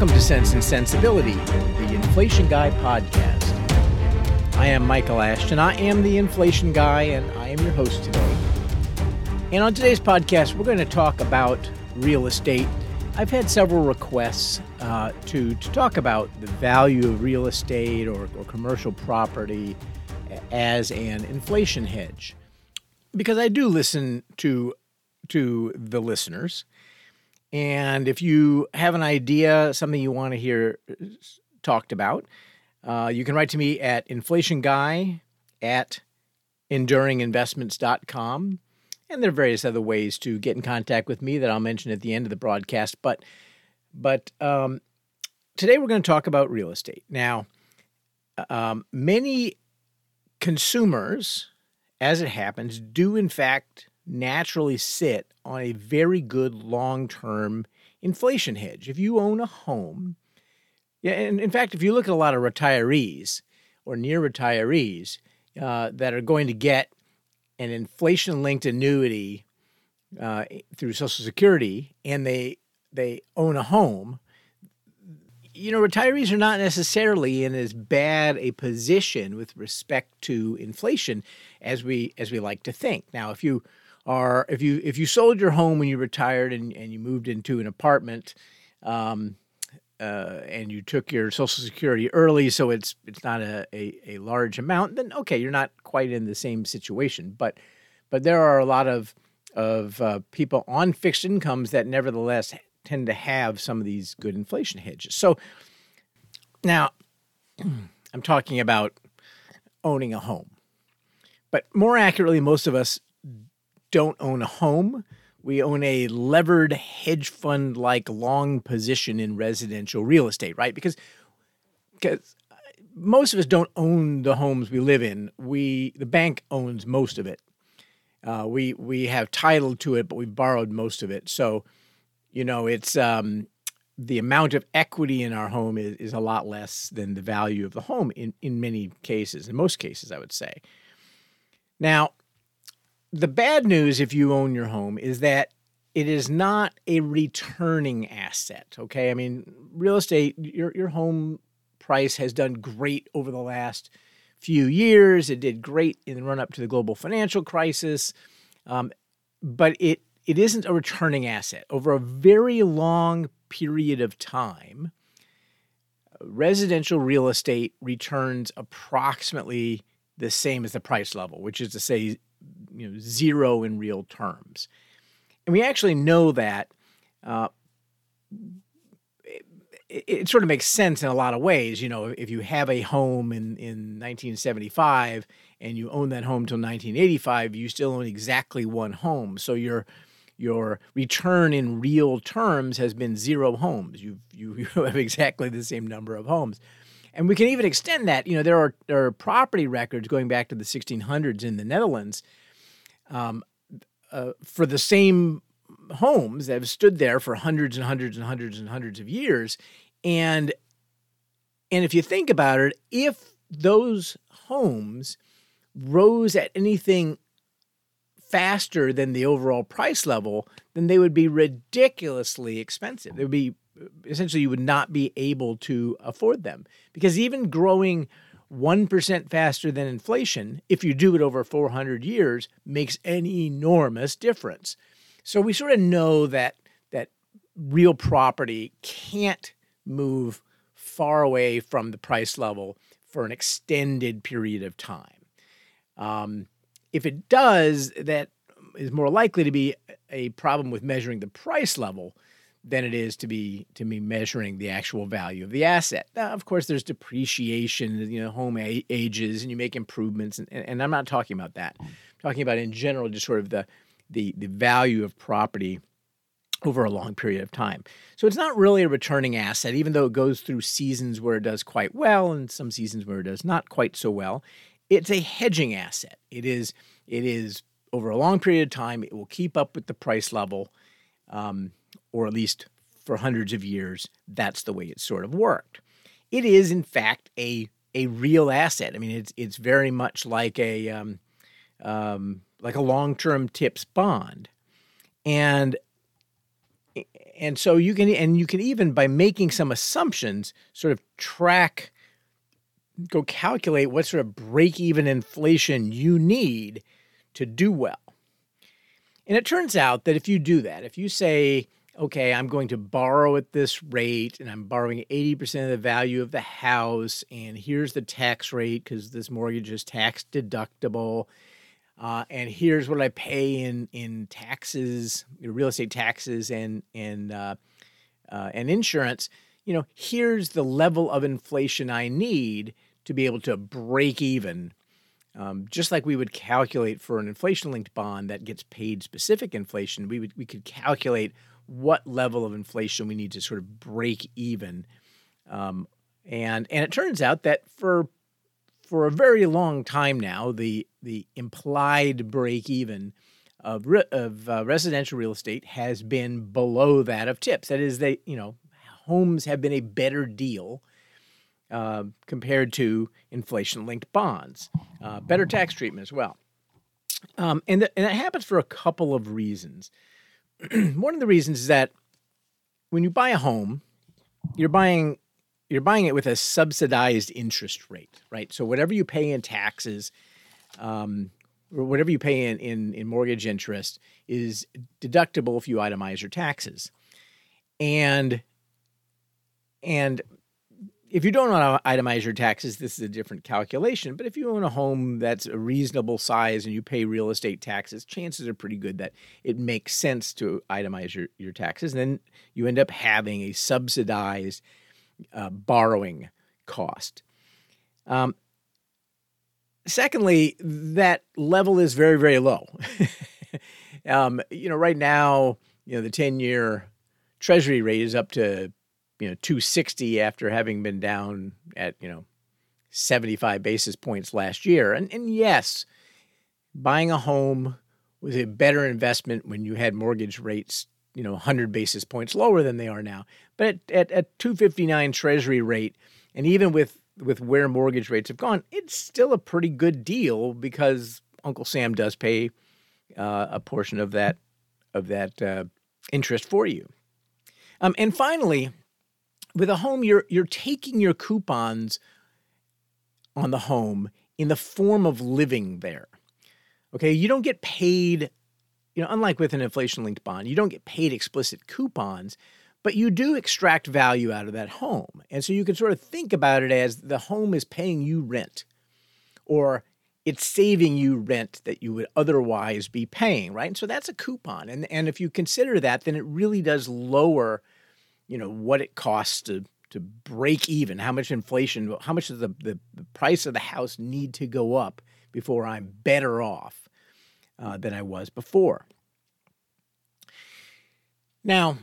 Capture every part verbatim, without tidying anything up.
Welcome to Sense and Sensibility, the Inflation Guy podcast. I am Michael Ashton. I am the Inflation Guy, and I am your host today. And on today's podcast, we're going to talk about real estate. I've had several requests uh, to, to talk about the value of real estate or, or commercial property as an inflation hedge, because I do listen to to the listeners. And if you have an idea, something you want to hear talked about, uh, you can write to me at InflationGuy at Enduring Investments dot com. And there are various other ways to get in contact with me that I'll mention at the end of the broadcast. But but um, today we're going to talk about real estate. Now, um, many consumers, as it happens, do in fact naturally sit on a very good long-term inflation hedge. If you own a home, yeah, and in fact, if you look at a lot of retirees or near retirees uh, that are going to get an inflation-linked annuity uh, through Social Security, and they they own a home, you know, retirees are not necessarily in as bad a position with respect to inflation as we as we like to think. Now, if you are if you if you sold your home when you retired and, and you moved into an apartment, um, uh, and you took your Social Security early, so it's it's not a, a, a large amount, then okay, you're not quite in the same situation. But but there are a lot of of uh, people on fixed incomes that nevertheless tend to have some of these good inflation hedges. So now I'm talking about owning a home, but more accurately, most of us don't own a home. We own a levered hedge fund like long position in residential real estate, right? Because because most of us don't own the homes we live in. We the bank owns most of it. Uh, we we have title to it, but we've borrowed most of it. So you know, it's um, the amount of equity in our home is, is a lot less than the value of the home in, in many cases, in most cases, I would say. Now, the bad news if you own your home is that it is not a returning asset, okay? I mean, real estate, your your home price has done great over the last few years. It did great in the run-up to the global financial crisis, um, but it It isn't a returning asset. Over a very long period of time, residential real estate returns approximately the same as the price level, which is to say, you know, zero in real terms. And we actually know that uh, it, it sort of makes sense in a lot of ways. You know, if you have a home in, in nineteen seventy-five and you own that home till nineteen eighty-five, you still own exactly one home. So you're Your return in real terms has been zero homes. You you you have exactly the same number of homes, and we can even extend that. You know, there are there are property records going back to the sixteen hundreds in the Netherlands, um, uh, for the same homes that have stood there for hundreds and hundreds and hundreds and hundreds of years, and and if you think about it, if those homes rose at anything faster than the overall price level, then they would be ridiculously expensive. They would be essentially, you would not be able to afford them, because even growing one percent faster than inflation, if you do it over four hundred years, makes an enormous difference. So we sort of know that that real property can't move far away from the price level for an extended period of time. Um, If it does, that is more likely to be a problem with measuring the price level than it is to be to be measuring the actual value of the asset. Now, of course, there's depreciation, you know, home ages, and you make improvements, and, and I'm not talking about that. I'm talking about in general just sort of the, the, the value of property over a long period of time. So it's not really a returning asset, even though it goes through seasons where it does quite well and some seasons where it does not quite so well. It's a hedging asset. It is, it is over a long period of time, it will keep up with the price level, um, or at least for hundreds of years. That's the way it sort of worked. It is, in fact, a a real asset. I mean, it's it's very much like a um, um, like a long-term TIPS bond, and And so you can, and you can even by making some assumptions, sort of track, go calculate what sort of break-even inflation you need to do well. And it turns out that if you do that, if you say, okay, I'm going to borrow at this rate and I'm borrowing eighty percent of the value of the house and here's the tax rate because this mortgage is tax deductible uh, and here's what I pay in in taxes, real estate taxes and, and, uh, uh, and insurance, you know, here's the level of inflation I need to be able to break even. Um, just like we would calculate for an inflation-linked bond that gets paid specific inflation, we would we could calculate what level of inflation we need to sort of break even. Um, and and it turns out that for for a very long time now, the the implied break even of re, of uh, residential real estate has been below that of TIPS. That is, they you know homes have been a better deal uh, compared to inflation-linked bonds, uh, better tax treatment as well. Um, and th- and that happens for a couple of reasons. One of the reasons is that when you buy a home, you're buying you're buying it with a subsidized interest rate, right? So whatever you pay in taxes, um, or whatever you pay in, in in mortgage interest is deductible if you itemize your taxes, and and if you don't want to itemize your taxes, this is a different calculation. But if you own a home that's a reasonable size and you pay real estate taxes, chances are pretty good that it makes sense to itemize your, your taxes. And then you end up having a subsidized uh, borrowing cost. Um, secondly, that level is very, very low. um, you know, right now, you know, the ten-year Treasury rate is up to you know, two sixty after having been down at, you know, seventy-five basis points last year. And and yes, buying a home was a better investment when you had mortgage rates, you know, one hundred basis points lower than they are now. But at, at, at two fifty-nine Treasury rate, and even with, with where mortgage rates have gone, it's still a pretty good deal because Uncle Sam does pay uh, a portion of that, of that uh, interest for you. Um, and finally, with a home, you're you're taking your coupons on the home in the form of living there. Okay, you don't get paid, you know, unlike with an inflation-linked bond, you don't get paid explicit coupons, but you do extract value out of that home. And so you can sort of think about it as the home is paying you rent, or it's saving you rent that you would otherwise be paying, right? And so that's a coupon. And and if you consider that, then it really does lower you know, what it costs to to break even, how much inflation, how much does the, the, the price of the house need to go up before I'm better off uh, than I was before. Now,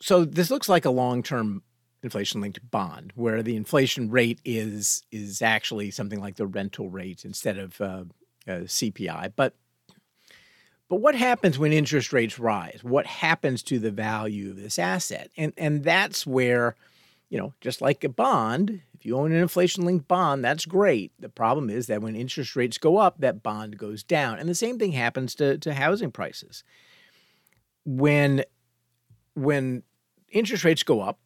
so this looks like a long-term inflation-linked bond where the inflation rate is is actually something like the rental rate instead of uh, uh, C P I, but But what happens when interest rates rise? What happens to the value of this asset? And and that's where, you know, just like a bond, if you own an inflation-linked bond, that's great. The problem is that when interest rates go up, that bond goes down. And the same thing happens to, to housing prices. When, when interest rates go up,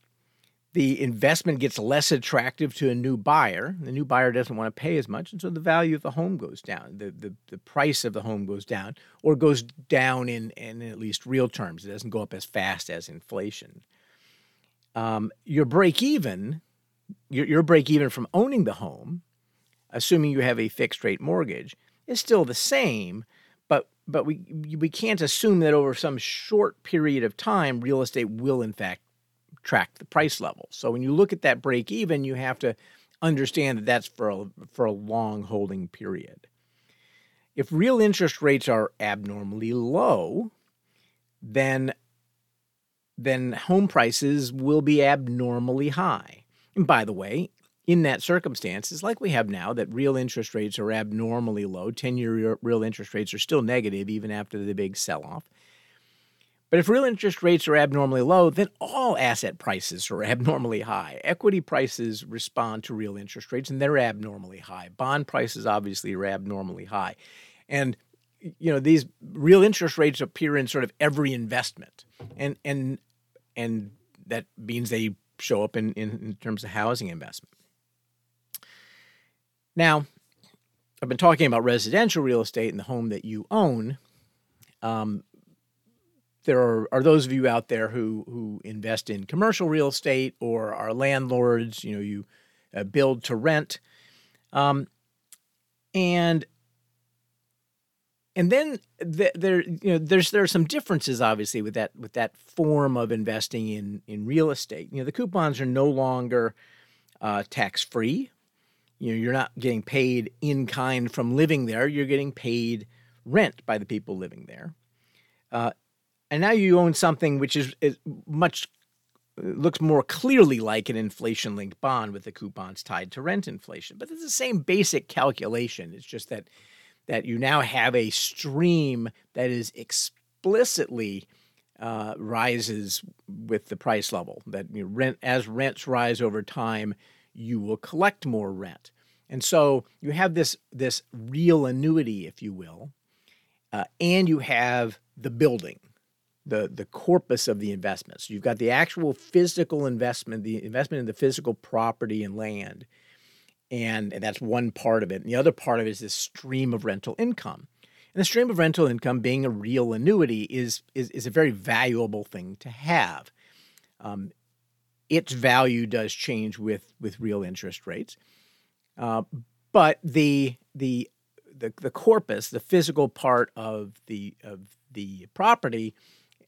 the investment gets less attractive to a new buyer. The new buyer doesn't want to pay as much, and so the value of the home goes down. The the, the price of the home goes down, or goes down in, in at least real terms. It doesn't go up as fast as inflation. Um, your break-even, your, your break-even from owning the home, assuming you have a fixed-rate mortgage, is still the same, but but we we can't assume that over some short period of time, real estate will, in fact, track the price level. So when you look at that break even, you have to understand that that's for a, for a long holding period. If real interest rates are abnormally low, then, then home prices will be abnormally high. And by the way, in that circumstances, like we have now, that real interest rates are abnormally low, ten-year real interest rates are still negative even after the big sell-off. But if real interest rates are abnormally low, then all asset prices are abnormally high. Equity prices respond to real interest rates, and they're abnormally high. Bond prices obviously are abnormally high. And, you know, these real interest rates appear in sort of every investment. and and and that means they show up in, in, in terms of housing investment. Now, I've been talking about residential real estate and the home that you own. Um, there are, are those of you out there who who invest in commercial real estate or are landlords. You know, you uh, build to rent, um, and and then th- there you know there's there are some differences obviously with that with that form of investing in in real estate. You know, the coupons are no longer uh, tax free. You know, you're not getting paid in kind from living there. You're getting paid rent by the people living there. Uh, and now you own something which is, is much, looks more clearly like an inflation-linked bond with the coupons tied to rent inflation. But it's the same basic calculation. It's just that that you now have a stream that is explicitly uh, rises with the price level. That you know, rent as rents rise over time, you will collect more rent. And so you have this, this real annuity, if you will, uh, and you have the building, the, the corpus of the investment. So you've got the actual physical investment, the investment in the physical property and land, and, and that's one part of it. And the other part of it is this stream of rental income. And the stream of rental income being a real annuity is, is, is a very valuable thing to have. Um, Its value does change with, with real interest rates, uh, but the, the the the corpus, the physical part of the of the property,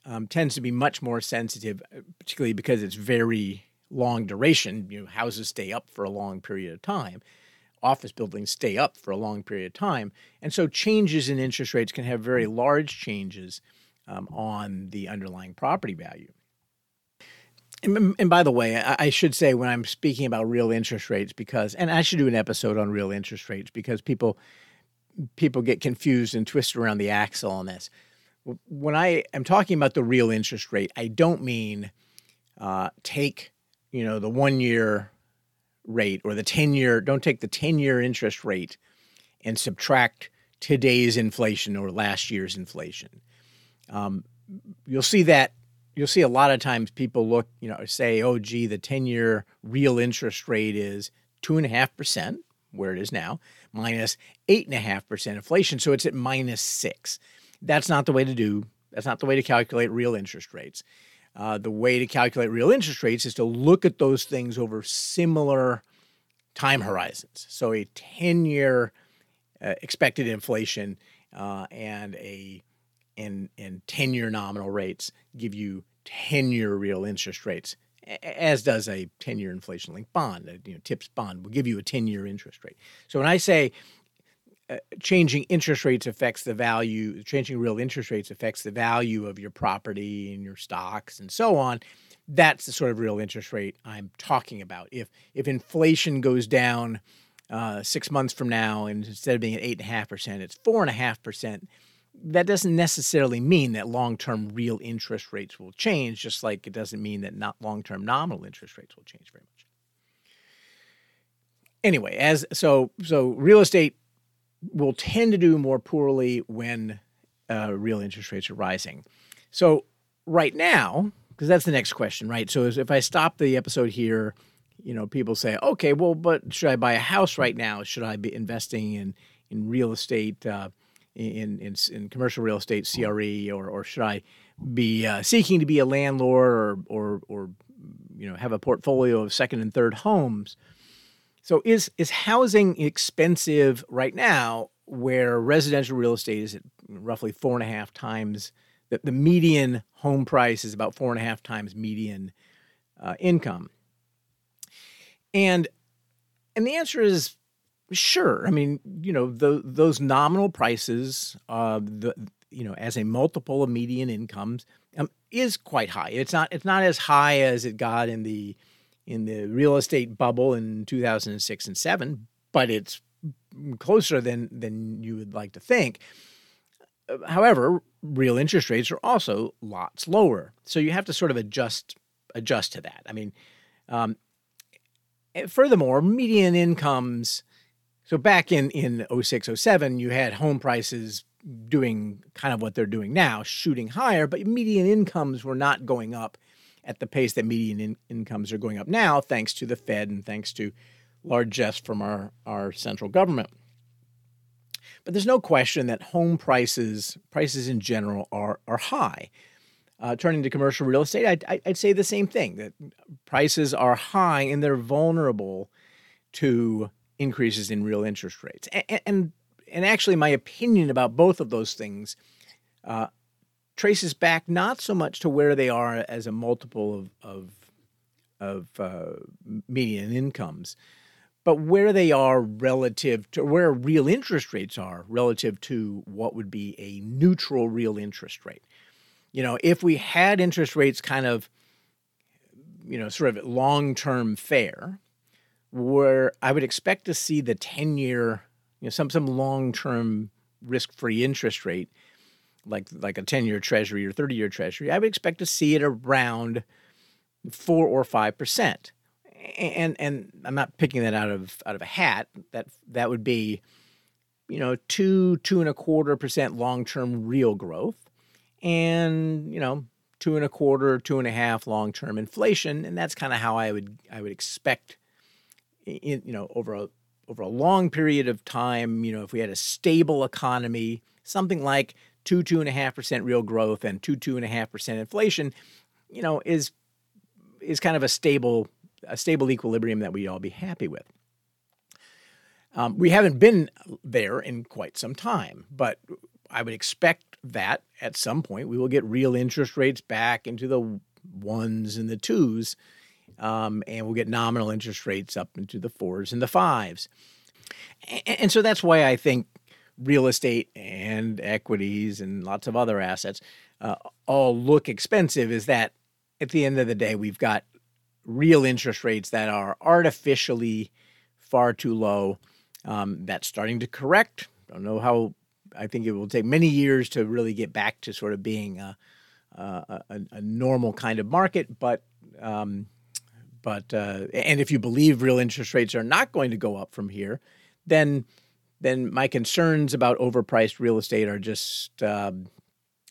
um, tends to be much more sensitive, particularly because it's very long duration. You know, houses stay up for a long period of time, office buildings stay up for a long period of time, and so changes in interest rates can have very large changes um, on the underlying property value. And by the way, I should say when I'm speaking about real interest rates, because, and I should do an episode on real interest rates because people people get confused and twist around the axle on this. When I am talking about the real interest rate, I don't mean uh, take, you know, the one-year rate or the ten-year, don't take the ten-year interest rate and subtract today's inflation or last year's inflation. Um, you'll see that. You'll see a lot of times people look, you know, say, oh, gee, the ten-year real interest rate is two point five percent, where it is now, minus eight point five percent inflation. So it's at minus six. That's not the way to do. That's not the way to calculate real interest rates. Uh, the way to calculate real interest rates is to look at those things over similar time horizons. So a ten-year uh, expected inflation uh, and a and and ten-year nominal rates give you ten-year real interest rates, as does a ten-year inflation-linked bond. A, you know, TIPS bond will give you a ten-year interest rate. So when I say uh, changing interest rates affects the value, changing real interest rates affects the value of your property and your stocks and so on, that's the sort of real interest rate I'm talking about. If if inflation goes down uh, six months from now, and instead of being at eight point five percent, it's four point five percent, that doesn't necessarily mean that long-term real interest rates will change, just like it doesn't mean that not long-term nominal interest rates will change very much. Anyway, as so so real estate will tend to do more poorly when uh, real interest rates are rising. So right now, because that's the next question, right? So if I stop the episode here, you know, people say, okay, well, but should I buy a house right now? Should I be investing in in real estate? Uh, In, in in commercial real estate, C R E, or or should I be uh, seeking to be a landlord, or or or you know have a portfolio of second and third homes? So is is housing expensive right now, where residential real estate is at roughly four and a half times the the median home price is about four and a half times median uh, income, and and the answer is. Sure. I mean, you know, the, those nominal prices, uh, the, you know, as a multiple of median incomes, um, is quite high. It's not. It's not as high as it got in the in the real estate bubble in two thousand six and seven, but it's closer than than you would like to think. However, real interest rates are also lots lower, so you have to sort of adjust adjust to that. I mean, um, furthermore, median incomes. So back in, in oh six, oh seven, you had home prices doing kind of what they're doing now, shooting higher, but median incomes were not going up at the pace that median in- incomes are going up now, thanks to the Fed and thanks to largesse from our, our central government. But there's no question that home prices, prices in general, are are high. Uh, turning to commercial real estate, I'd, I'd say the same thing, that prices are high and they're vulnerable to increases in real interest rates. And and, and actually, my opinion about both of those things uh, traces back not so much to where they are as a multiple of of, of uh, median incomes, but where they are relative to where real interest rates are relative to what would be a neutral real interest rate. You know, if we had interest rates kind of, you know, sort of long-term fair, where I would expect to see the ten-year, you know, some some long-term risk-free interest rate, like like a ten-year treasury or thirty-year treasury, I would expect to see it around four or five percent. And and I'm not picking that out of out of a hat. That that would be, you know, two two and a quarter percent long term real growth, and you know, two and a quarter, two and a half long term inflation. And that's kind of how I would I would expect, in, you know, over a over a long period of time, you know, if we had a stable economy, something like two two and a half percent real growth and two two and a half percent inflation, you know, is is kind of a stable. a stable equilibrium that we'd all be happy with. Um, we haven't been there in quite some time, but I would expect that at some point we will get real interest rates back into the ones and the twos, um, and we'll get nominal interest rates up into the fours and the fives. And, and so that's why I think real estate and equities and lots of other assets uh, all look expensive, is that at the end of the day, we've got real interest rates that are artificially far too low. Um, that's starting to correct. I don't know how. I think it will take many years to really get back to sort of being a, a, a, a normal kind of market. But um, but uh, and if you believe real interest rates are not going to go up from here, then then my concerns about overpriced real estate are just um,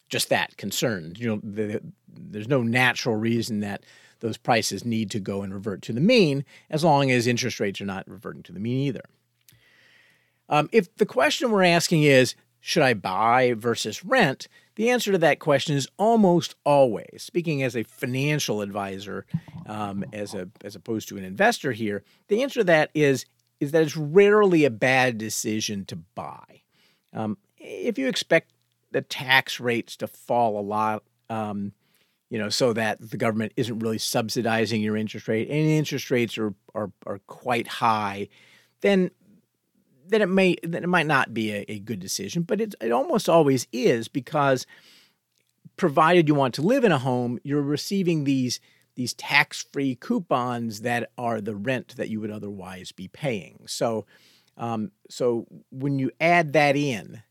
just that, concerns. You know, the, there's no natural reason that those prices need to go and revert to the mean, as long as interest rates are not reverting to the mean either. Um, if the question we're asking is, should I buy versus rent? The answer to that question is almost always, speaking as a financial advisor, um, as a as opposed to an investor here, the answer to that is, is that it's rarely a bad decision to buy. Um, if you expect the tax rates to fall a lot, um, you know, so that the government isn't really subsidizing your interest rate, and interest rates are are, are quite high, then then it may then it might not be a, a good decision. But it it almost always is, because provided you want to live in a home, you're receiving these these tax-free coupons that are the rent that you would otherwise be paying. So um, so when you add that in,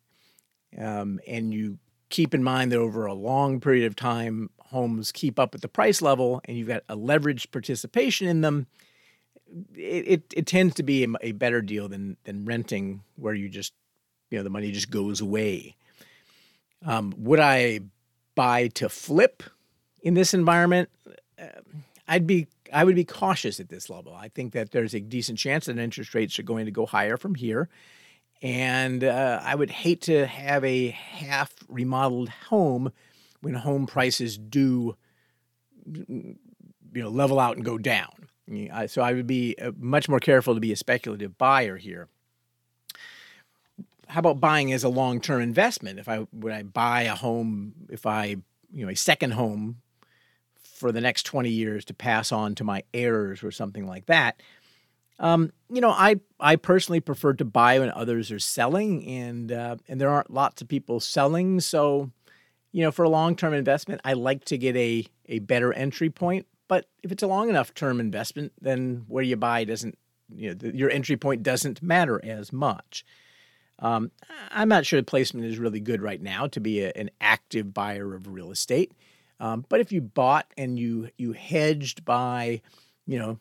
um, and you keep in mind that over a long period of time, homes keep up with the price level, and you've got a leveraged participation in them, it, it, it tends to be a, a better deal than than renting, where you just, you know, the money just goes away. Um, would I buy to flip in this environment? Uh, I'd be I would be cautious at this level. I think that there's a decent chance that interest rates are going to go higher from here, and uh, I would hate to have a half remodeled home when home prices do, you know, level out and go down. So I would be much more careful to be a speculative buyer here. How about buying as a long-term investment? If I would I buy a home, if I, you know, a second home for the next twenty years to pass on to my heirs or something like that. Um, you know, I I personally prefer to buy when others are selling, and uh, and there aren't lots of people selling, so. You know, for a long-term investment, I like to get a, a better entry point. But if it's a long enough term investment, then where you buy doesn't, you know, the, your entry point doesn't matter as much. Um, I'm not sure placement is really good right now to be a, an active buyer of real estate. Um, but if you bought and you you hedged by, you know,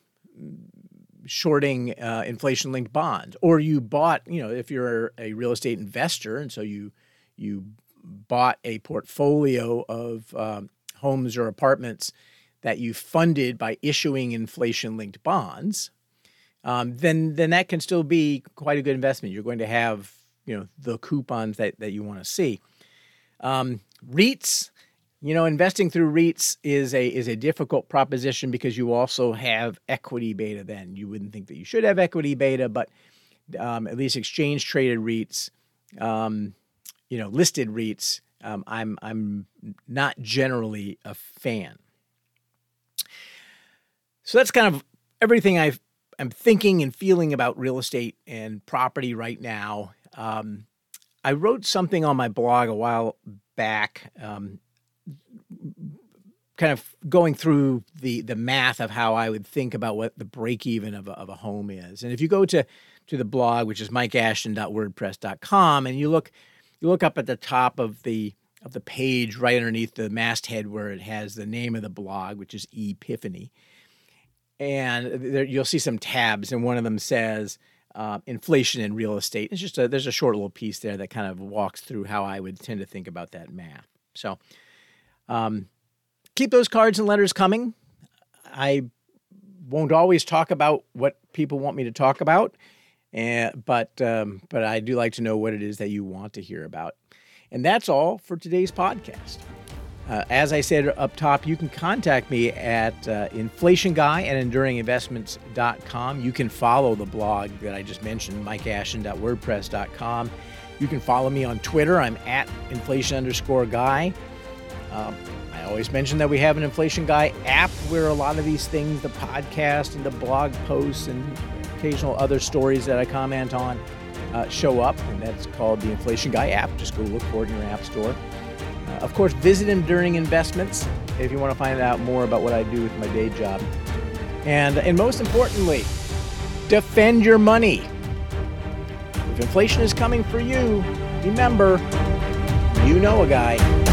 shorting uh, inflation-linked bonds, or you bought, you know, if you're a real estate investor and so you you bought a portfolio of um, homes or apartments that you funded by issuing inflation-linked bonds, um, then then that can still be quite a good investment. You're going to have, you know, the coupons that, that you want to see. Um, REITs, you know, investing through REITs is a is a difficult proposition because you also have equity beta then. You wouldn't think that you should have equity beta, but um, at least exchange-traded REITs, um, you know, listed REITs, um, I'm I'm not generally a fan. So that's kind of everything I've, I'm thinking and feeling about real estate and property right now. Um, I wrote something on my blog a while back, um, kind of going through the the math of how I would think about what the break even of a, of a home is. And if you go to to the blog, which is Mike Ashton dot WordPress dot com, and you look you look up at the top of the of the page, right underneath the masthead where it has the name of the blog, which is Epiphany. And there, you'll see some tabs, and one of them says uh, inflation in real estate. It's just a, there's a short little piece there that kind of walks through how I would tend to think about that math. So um, keep those cards and letters coming. I won't always talk about what people want me to talk about, and, but um, but I do like to know what it is that you want to hear about. And that's all for today's podcast. Uh, as I said up top, you can contact me at uh, InflationGuy at Enduring Investments dot com. You can follow the blog that I just mentioned, Mike Ashton dot WordPress dot com. You can follow me on Twitter. I'm at inflation underscore guy. Um, I always mention that we have an Inflation Guy app where a lot of these things, the podcast and the blog posts and occasional other stories that I comment on, uh, show up. And that's called the Inflation Guy app. Just go look for it in your app store. Uh, of course, visit Enduring Investments if you want to find out more about what I do with my day job. And, and most importantly, defend your money. If inflation is coming for you, remember, you know a guy.